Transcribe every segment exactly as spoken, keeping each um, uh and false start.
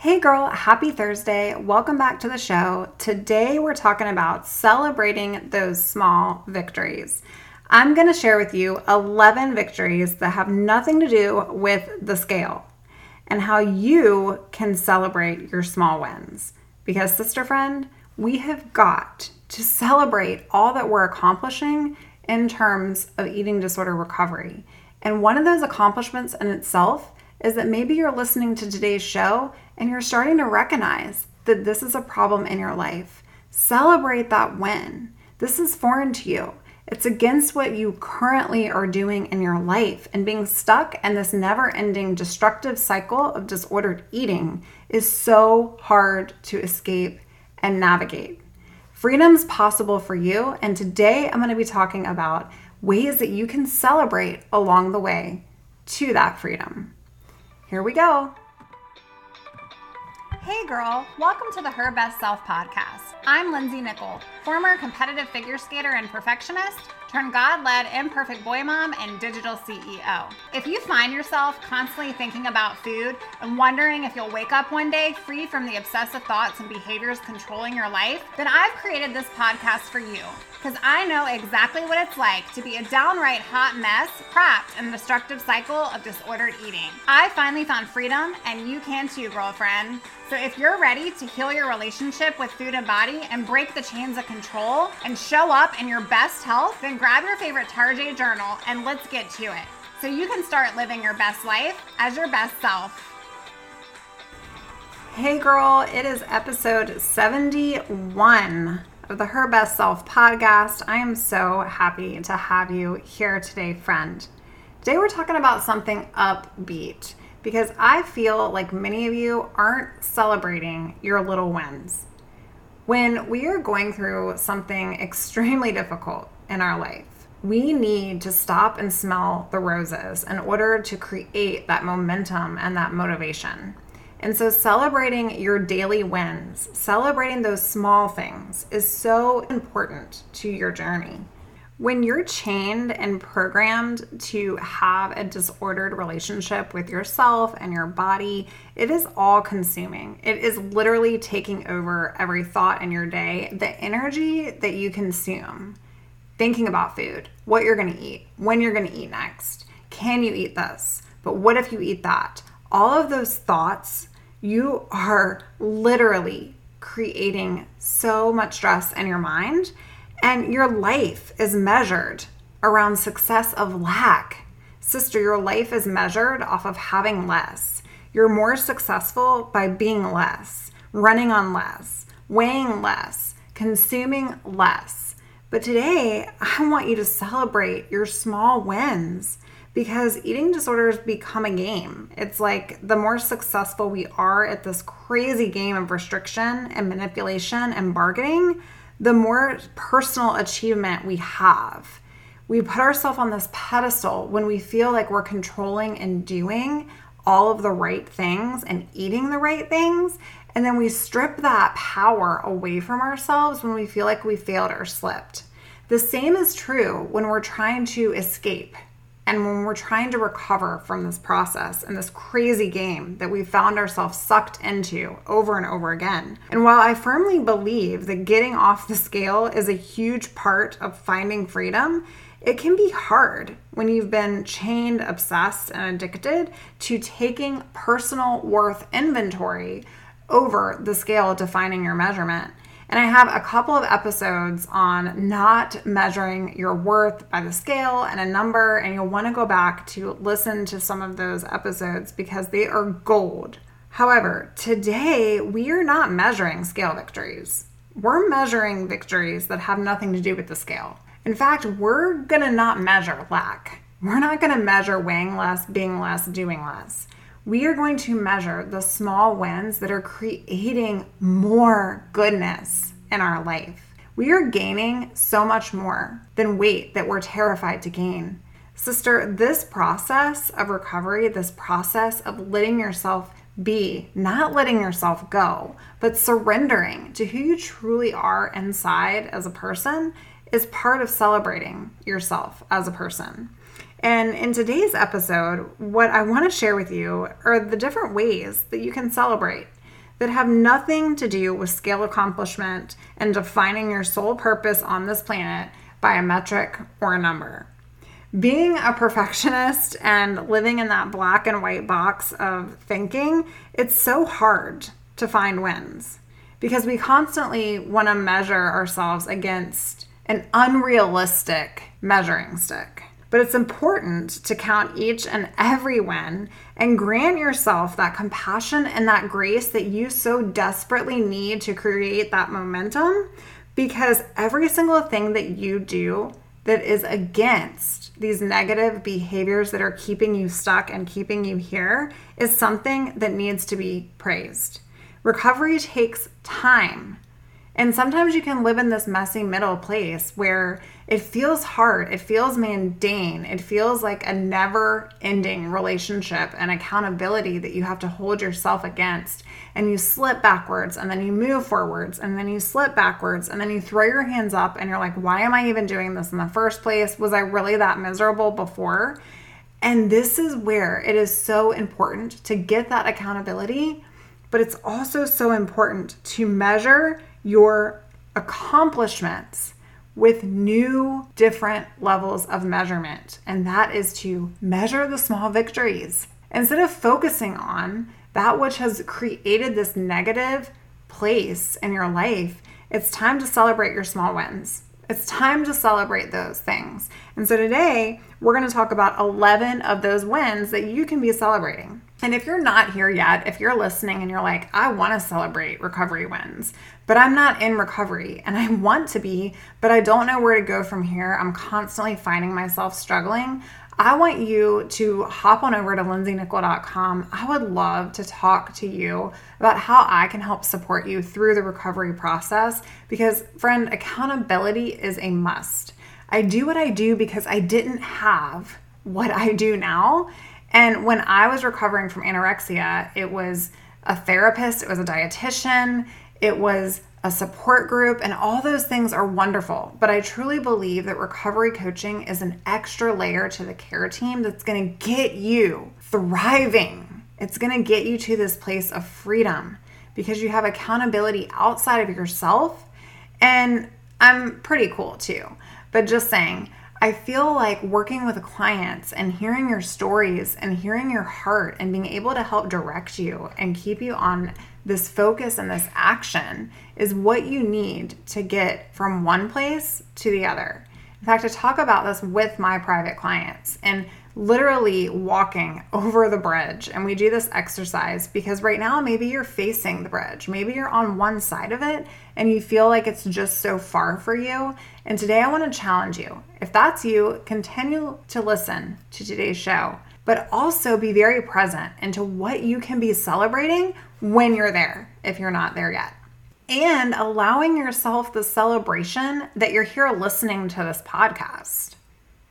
Hey girl, happy Thursday. Welcome back to the show. Today we're talking about celebrating those small victories. I'm going to share with you eleven victories that have nothing to do with the scale and how you can celebrate your small wins. Because sister friend, we have got to celebrate all that we're accomplishing in terms of eating disorder recovery. And one of those accomplishments in itself is that maybe you're listening to today's show and you're starting to recognize that this is a problem in your life. Celebrate that win. This is foreign to you. It's against what you currently are doing in your life, and being stuck in this never-ending destructive cycle of disordered eating is so hard to escape and navigate. Freedom's possible for you, and today I'm going to be talking about ways that you can celebrate along the way to that freedom. Here we go. Hey girl, welcome to the Her Best Self podcast. I'm Lindsay Nichol, former competitive figure skater and perfectionist, turned God-led imperfect boy mom and digital C E O. If you find yourself constantly thinking about food and wondering if you'll wake up one day free from the obsessive thoughts and behaviors controlling your life, then I've created this podcast for you, because I know exactly what it's like to be a downright hot mess trapped in the destructive cycle of disordered eating. I finally found freedom, and you can too, girlfriend. So if you're ready to heal your relationship with food and body and break the chains of control and show up in your best health, then grab your favorite Tarjay journal and let's get to it, so you can start living your best life as your best self. Hey girl, it is episode seventy-one of the Her Best Self podcast. I am so happy to have you here today, friend. Today we're talking about something upbeat, because I feel like many of you aren't celebrating your little wins. When we are going through something extremely difficult in our life, we need to stop and smell the roses in order to create that momentum and that motivation. And so celebrating your daily wins, celebrating those small things, is so important to your journey. When you're chained and programmed to have a disordered relationship with yourself and your body, it is all consuming. It is literally taking over every thought in your day, the energy that you consume, thinking about food, what you're going to eat, when you're going to eat next, can you eat this, but what if you eat that? All of those thoughts, you are literally creating so much stress in your mind, and your life is measured around success of lack. Sister, your life is measured off of having less. You're more successful by being less, running on less, weighing less, consuming less. But today, I want you to celebrate your small wins, because eating disorders become a game. It's like the more successful we are at this crazy game of restriction and manipulation and bargaining, the more personal achievement we have. We put ourselves on this pedestal when we feel like we're controlling and doing all of the right things and eating the right things. And then we strip that power away from ourselves when we feel like we failed or slipped. The same is true when we're trying to escape, and when we're trying to recover from this process and this crazy game that we found ourselves sucked into over and over again. And while I firmly believe that getting off the scale is a huge part of finding freedom, it can be hard when you've been chained, obsessed, and addicted to taking personal worth inventory over the scale defining your measurement. And I have a couple of episodes on not measuring your worth by the scale and a number, and you'll want to go back to listen to some of those episodes because they are gold. However, today we are not measuring scale victories. We're measuring victories that have nothing to do with the scale. In fact, we're going to not measure lack. We're not going to measure weighing less, being less, doing less. We are going to measure the small wins that are creating more goodness in our life. We are gaining so much more than weight that we're terrified to gain. Sister, this process of recovery, this process of letting yourself be, not letting yourself go, but surrendering to who you truly are inside as a person, is part of celebrating yourself as a person. And in today's episode, what I want to share with you are the different ways that you can celebrate. that have nothing to do with scale accomplishment and defining your sole purpose on this planet by a metric or a number. Being a perfectionist and living in that black and white box of thinking, it's so hard to find wins because we constantly want to measure ourselves against an unrealistic measuring stick. But it's important to count each and every win and grant yourself that compassion and that grace that you so desperately need to create that momentum, because every single thing that you do that is against these negative behaviors that are keeping you stuck and keeping you here is something that needs to be praised. Recovery takes time. And sometimes you can live in this messy middle place where it feels hard, it feels mundane, it feels like a never-ending relationship and accountability that you have to hold yourself against. And you slip backwards, and then you move forwards, and then you slip backwards, and then you throw your hands up and you're like, why am I even doing this in the first place? Was I really that miserable before? And this is where it is so important to get that accountability, but it's also so important to measure your accomplishments with new, different levels of measurement. And that is to measure the small victories. Instead of focusing on that which has created this negative place in your life, it's time to celebrate your small wins. It's time to celebrate those things. And so today, we're going to talk about eleven of those wins that you can be celebrating. And if you're not here yet, if you're listening and you're like, I want to celebrate recovery wins, but I'm not in recovery and I want to be, but I don't know where to go from here. I'm constantly finding myself struggling. I want you to hop on over to lindsay nichol dot com. I would love to talk to you about how I can help support you through the recovery process because, friend, accountability is a must. I do what I do because I didn't have what I do now. And when I was recovering from anorexia, it was a therapist, it was a dietitian, it was a support group, and all those things are wonderful. But I truly believe that recovery coaching is an extra layer to the care team that's going to get you thriving. It's going to get you to this place of freedom because you have accountability outside of yourself. And I'm pretty cool too, but just saying, I feel like working with clients and hearing your stories and hearing your heart and being able to help direct you and keep you on this focus and this action is what you need to get from one place to the other. In fact, I talk about this with my private clients and literally walking over the bridge. And we do this exercise because right now, maybe you're facing the bridge. Maybe you're on one side of it and you feel like it's just so far for you. And today I want to challenge you. If that's you, continue to listen to today's show, but also be very present into what you can be celebrating when you're there, if you're not there yet. And allowing yourself the celebration that you're here listening to this podcast.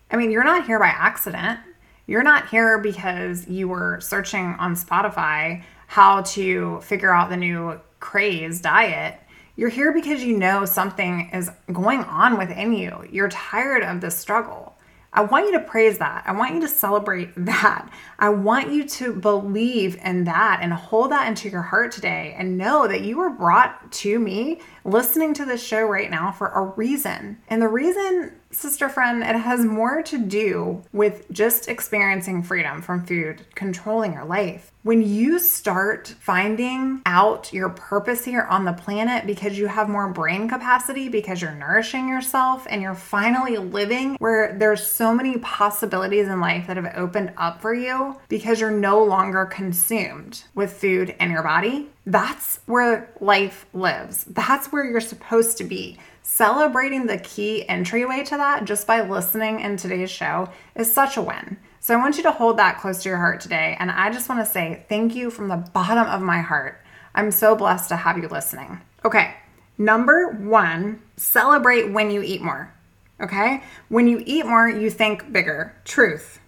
I mean, you're not here by accident. You're not here because you were searching on Spotify how to figure out the new craze diet. You're here because you know something is going on within you. You're tired of this struggle. I want you to praise that. I want you to celebrate that. I want you to believe in that and hold that into your heart today and know that you were brought to me listening to this show right now for a reason. And the reason, sister friend, it has more to do with just experiencing freedom from food, controlling your life. When you start finding out your purpose here on the planet because you have more brain capacity, because you're nourishing yourself and you're finally living where there's so many possibilities in life that have opened up for you because you're no longer consumed with food and your body, that's where life lives. That's where you're supposed to be. Celebrating the key entryway to that just by listening in today's show is such a win. So I want you to hold that close to your heart today. And I just want to say thank you from the bottom of my heart. I'm so blessed to have you listening. Okay. Number one, celebrate when you eat more. Okay. When you eat more, you think bigger. Truth.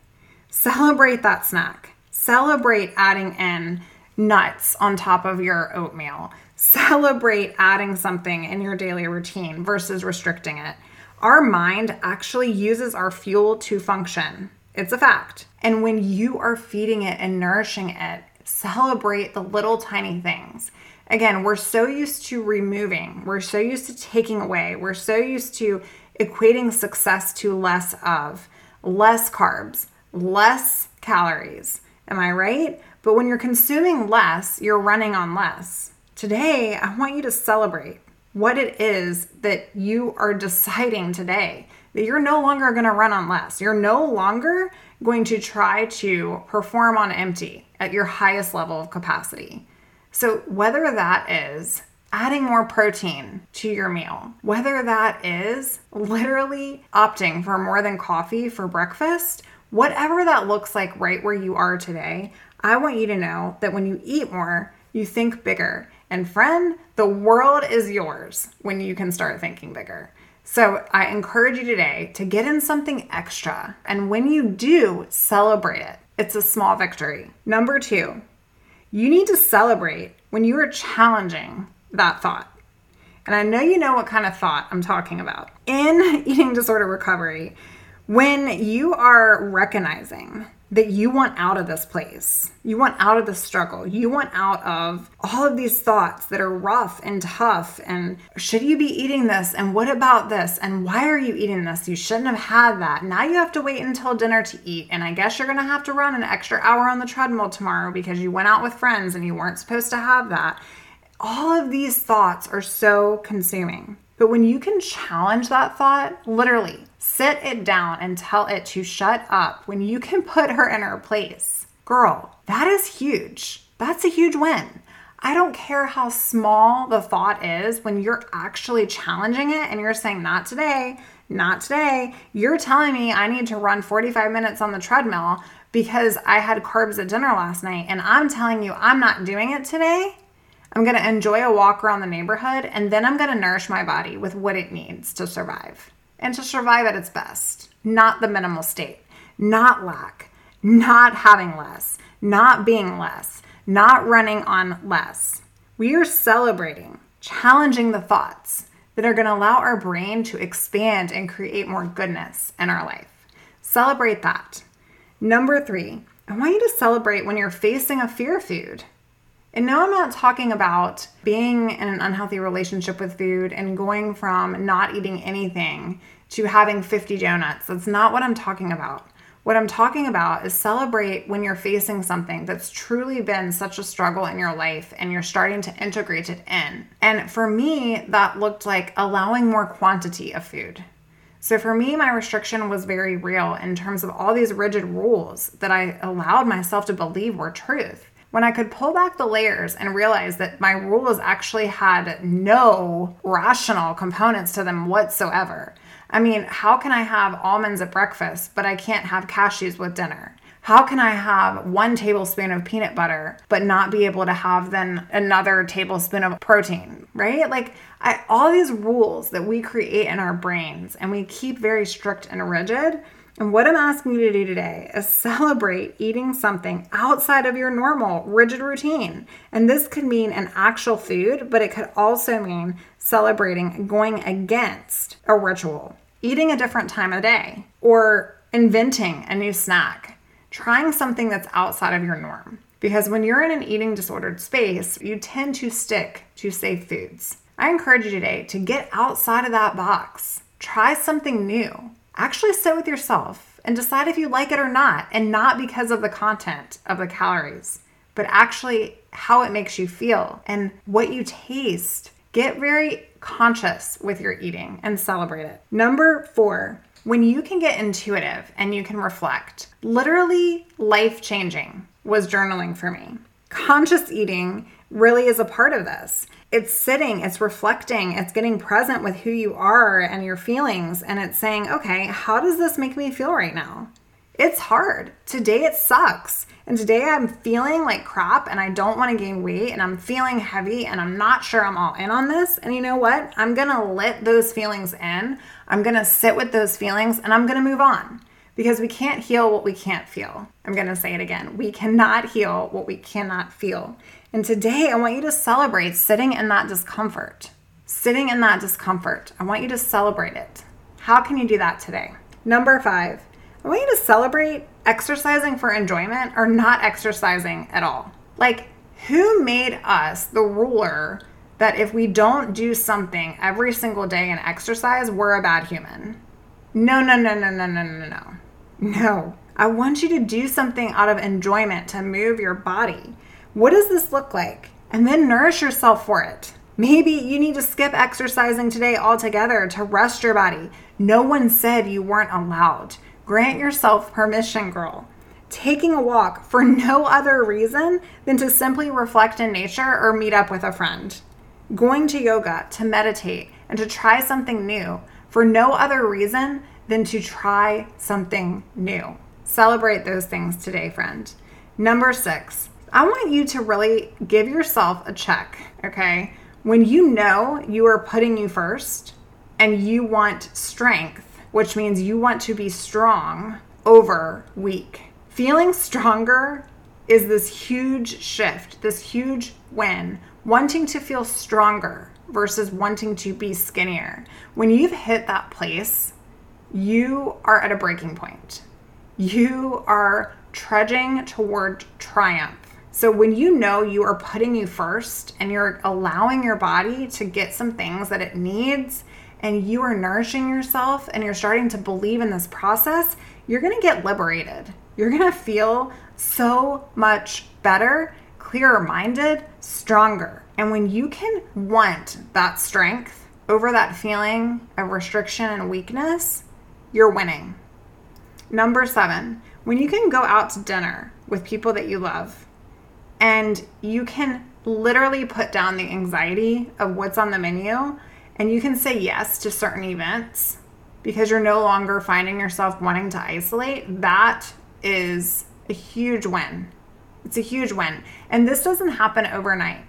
Celebrate that snack. Celebrate adding in nuts on top of your oatmeal. Celebrate adding something in your daily routine versus restricting it. Our mind actually uses our fuel to function. It's a fact. And when you are feeding it and nourishing it, celebrate the little tiny things. Again, we're so used to removing. We're so used to taking away. We're so used to equating success to less of, less carbs, less calories. Am I right? But when you're consuming less, you're running on less. Today, I want you to celebrate what it is that you are deciding today, that you're no longer going to run on less. You're no longer going to try to perform on empty at your highest level of capacity. So whether that is adding more protein to your meal, whether that is literally opting for more than coffee for breakfast, whatever that looks like right where you are today, I want you to know that when you eat more, you think bigger. And friend, the world is yours when you can start thinking bigger. So I encourage you today to get in something extra. And when you do, celebrate it. It's a small victory. Number two, you need to celebrate when you are challenging that thought. And I know you know what kind of thought I'm talking about. In eating disorder recovery, when you are recognizing that you want out of this place, you want out of the struggle, you want out of all of these thoughts that are rough and tough and should you be eating this and what about this and why are you eating this? You shouldn't have had that. Now you have to wait until dinner to eat and I guess you're going to have to run an extra hour on the treadmill tomorrow because you went out with friends and you weren't supposed to have that. All of these thoughts are so consuming. But when you can challenge that thought, literally sit it down and tell it to shut up, when you can put her in her place, girl, that is huge. That's a huge win. I don't care how small the thought is when you're actually challenging it and you're saying, not today, not today. You're telling me I need to run forty-five minutes on the treadmill because I had carbs at dinner last night and I'm telling you I'm not doing it today. I'm going to enjoy a walk around the neighborhood, and then I'm going to nourish my body with what it needs to survive and to survive at its best, not the minimal state, not lack, not having less, not being less, not running on less. We are celebrating, challenging the thoughts that are going to allow our brain to expand and create more goodness in our life. Celebrate that. Number three, I want you to celebrate when you're facing a fear food. And no, I'm not talking about being in an unhealthy relationship with food and going from not eating anything to having fifty donuts. That's not what I'm talking about. What I'm talking about is celebrate when you're facing something that's truly been such a struggle in your life and you're starting to integrate it in. And for me, that looked like allowing more quantity of food. So for me, my restriction was very real in terms of all these rigid rules that I allowed myself to believe were truth. When I could pull back the layers and realize that my rules actually had no rational components to them whatsoever. I mean, how can I have almonds at breakfast, but I can't have cashews with dinner? How can I have one tablespoon of peanut butter, but not be able to have then another tablespoon of protein, right? Like I, all these rules that we create in our brains and we keep very strict and rigid. And what I'm asking you to do today is celebrate eating something outside of your normal, rigid routine. And this could mean an actual food, but it could also mean celebrating going against a ritual, eating a different time of day, or inventing a new snack, trying something that's outside of your norm. Because when you're in an eating disordered space, you tend to stick to safe foods. I encourage you today to get outside of that box. Try something new. Actually sit with yourself and decide if you like it or not, and not because of the content of the calories, but actually how it makes you feel and what you taste. Get very conscious with your eating and celebrate it. Number four, when you can get intuitive and you can reflect, literally life-changing was journaling for me. Conscious eating really is a part of this. It's sitting, it's reflecting, it's getting present with who you are and your feelings. And it's saying, okay, how does this make me feel right now? It's hard. Today it sucks. And today I'm feeling like crap and I don't want to gain weight and I'm feeling heavy and I'm not sure I'm all in on this. And you know what? I'm going to let those feelings in. I'm going to sit with those feelings and I'm going to move on. Because we can't heal what we can't feel. I'm going to say it again. We cannot heal what we cannot feel. And today I want you to celebrate sitting in that discomfort. Sitting in that discomfort. I want you to celebrate it. How can you do that today? Number five, I want you to celebrate exercising for enjoyment or not exercising at all. Like, who made us the ruler that if we don't do something every single day and exercise, we're a bad human? No, no, no, no, no, no, no, no. No. I want you to do something out of enjoyment to move your body. What does this look like? And then nourish yourself for it. Maybe you need to skip exercising today altogether to rest your body. No one said you weren't allowed. Grant yourself permission, girl. Taking a walk for no other reason than to simply reflect in nature or meet up with a friend. Going to yoga to meditate and to try something new for no other reason than to try something new. Celebrate those things today, friend. Number six, I want you to really give yourself a check, okay? When you know you are putting you first and you want strength, which means you want to be strong over weak. Feeling stronger is this huge shift, this huge win. Wanting to feel stronger versus wanting to be skinnier. When you've hit that place, you are at a breaking point. You are trudging toward triumph. So when you know you are putting you first and you're allowing your body to get some things that it needs, and you are nourishing yourself and you're starting to believe in this process, you're going to get liberated. You're going to feel so much better, clearer-minded, stronger. And when you can want that strength over that feeling of restriction and weakness, you're winning. Number seven, when you can go out to dinner with people that you love and you can literally put down the anxiety of what's on the menu and you can say yes to certain events because you're no longer finding yourself wanting to isolate, that is a huge win. It's a huge win. And this doesn't happen overnight.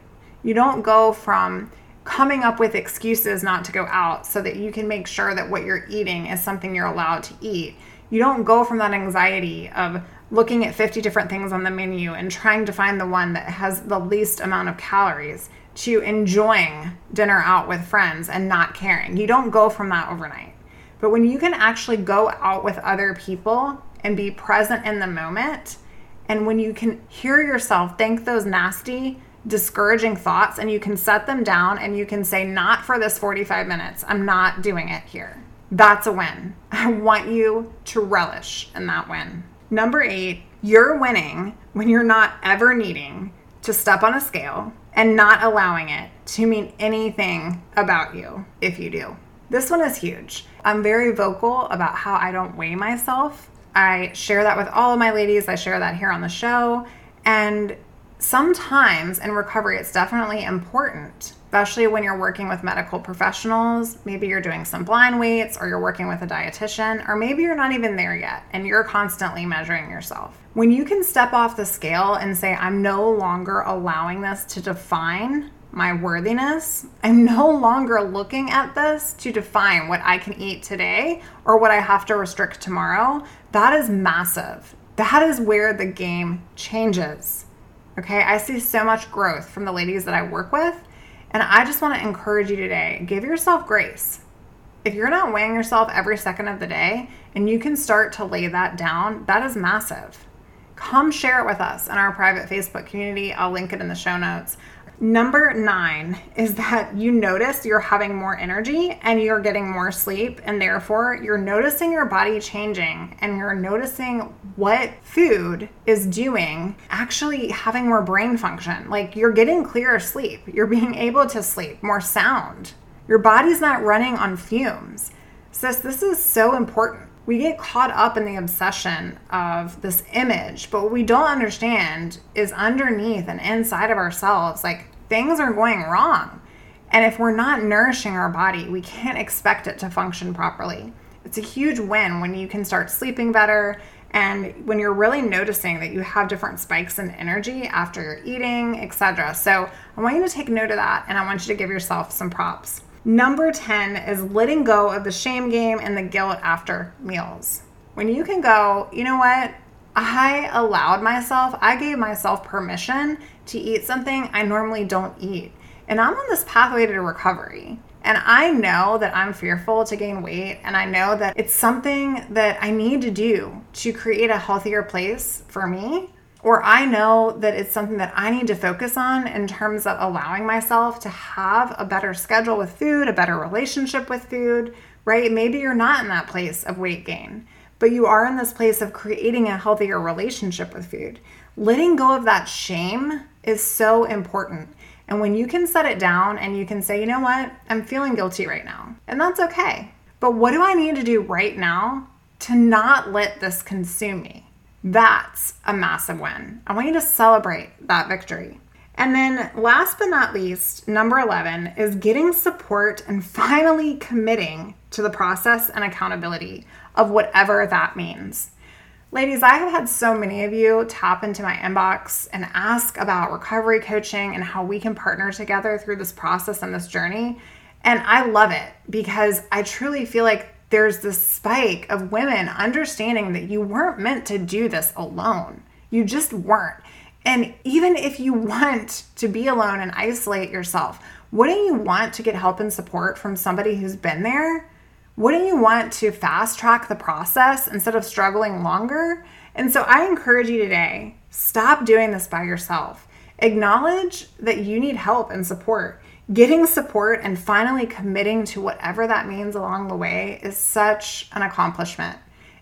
You don't go from coming up with excuses not to go out so that you can make sure that what you're eating is something you're allowed to eat. You don't go from that anxiety of looking at fifty different things on the menu and trying to find the one that has the least amount of calories to enjoying dinner out with friends and not caring. You don't go from that overnight. But when you can actually go out with other people and be present in the moment, and when you can hear yourself think those nasty, discouraging thoughts, and you can set them down and you can say, not for this forty-five minutes, I'm not doing it here. That's a win. I want you to relish in that win. Number eight, you're winning when you're not ever needing to step on a scale and not allowing it to mean anything about you if you do. This one is huge. I'm very vocal about how I don't weigh myself. I share that with all of my ladies. I share that here on the show. And sometimes in recovery, it's definitely important, especially when you're working with medical professionals. Maybe you're doing some blind weights or you're working with a dietitian, or maybe you're not even there yet and you're constantly measuring yourself. When you can step off the scale and say, I'm no longer allowing this to define my worthiness. I'm no longer looking at this to define what I can eat today or what I have to restrict tomorrow. That is massive. That is where the game changes. Okay, I see so much growth from the ladies that I work with, and I just want to encourage you today, give yourself grace. If you're not weighing yourself every second of the day and you can start to lay that down, that is massive. Come share it with us in our private Facebook community. I'll link it in the show notes. Number nine is that you notice you're having more energy and you're getting more sleep, and therefore you're noticing your body changing and you're noticing what food is doing, actually having more brain function. Like you're getting clearer sleep. You're being able to sleep more sound. Your body's not running on fumes. Sis, this is so important. We get caught up in the obsession of this image, but what we don't understand is underneath and inside of ourselves, like things are going wrong. And if we're not nourishing our body, we can't expect it to function properly. It's a huge win when you can start sleeping better and when you're really noticing that you have different spikes in energy after you're eating, et cetera. So I want you to take note of that, and I want you to give yourself some props. Number ten is letting go of the shame game and the guilt after meals. When you can go, you know what? I allowed myself, I gave myself permission to eat something I normally don't eat. And I'm on this pathway to recovery. And I know that I'm fearful to gain weight. And I know that it's something that I need to do to create a healthier place for me. or I know that it's something that I need to focus on in terms of allowing myself to have a better schedule with food, a better relationship with food, right? Maybe you're not in that place of weight gain, but you are in this place of creating a healthier relationship with food. Letting go of that shame is so important. And when you can set it down and you can say, you know what, I'm feeling guilty right now, and that's okay. But what do I need to do right now to not let this consume me? That's a massive win. I want you to celebrate that victory. And then last but not least, number eleven is getting support and finally committing to the process and accountability of whatever that means. Ladies, I have had so many of you tap into my inbox and ask about recovery coaching and how we can partner together through this process and this journey. And I love it because I truly feel like there's this spike of women understanding that you weren't meant to do this alone. You just weren't. And even if you want to be alone and isolate yourself, wouldn't you want to get help and support from somebody who's been there? Wouldn't you want to fast track the process instead of struggling longer? And so I encourage you today, stop doing this by yourself. Acknowledge that you need help and support. Getting support and finally committing to whatever that means along the way is such an accomplishment,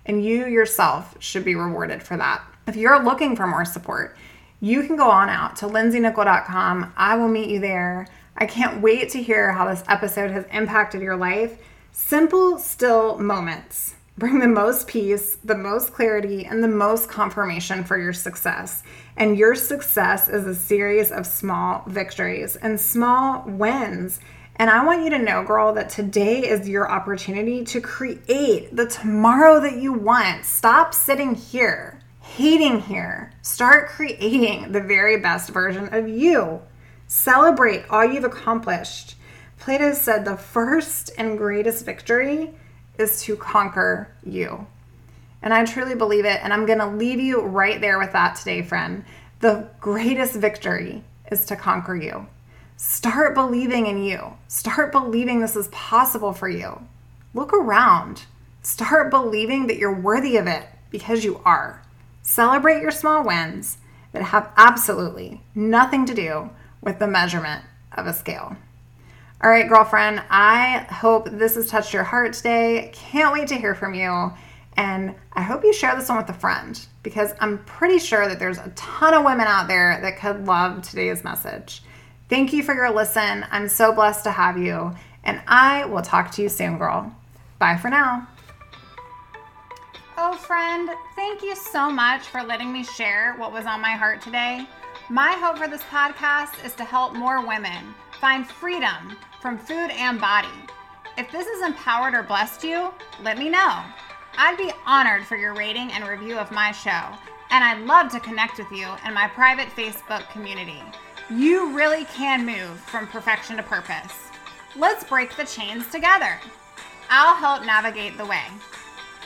and you yourself should be rewarded for that. If you're looking for more support, you can go on out to lindsay nichol dot com. I will meet you there. I can't wait to hear how this episode has impacted your life. Simple, still moments bring the most peace, the most clarity, and the most confirmation for your success. And your success is a series of small victories and small wins. And I want you to know, girl, that today is your opportunity to create the tomorrow that you want. Stop sitting here, hating here. Start creating the very best version of you. Celebrate all you've accomplished. Plato said the first and greatest victory is to conquer you. And I truly believe it. And I'm going to leave you right there with that today, friend. The greatest victory is to conquer you. Start believing in you. Start believing this is possible for you. Look around. Start believing that you're worthy of it because you are. Celebrate your small wins that have absolutely nothing to do with the measurement of a scale. All right, girlfriend, I hope this has touched your heart today. Can't wait to hear from you. And I hope you share this one with a friend because I'm pretty sure that there's a ton of women out there that could love today's message. Thank you for your listen. I'm so blessed to have you. And I will talk to you soon, girl. Bye for now. Oh, friend, thank you so much for letting me share what was on my heart today. My hope for this podcast is to help more women find freedom from food and body. If this has empowered or blessed you, let me know. I'd be honored for your rating and review of my show, and I'd love to connect with you in my private Facebook community. You really can move from perfection to purpose. Let's break the chains together. I'll help navigate the way.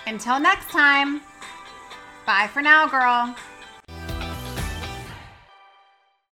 Until next time, bye for now, girl.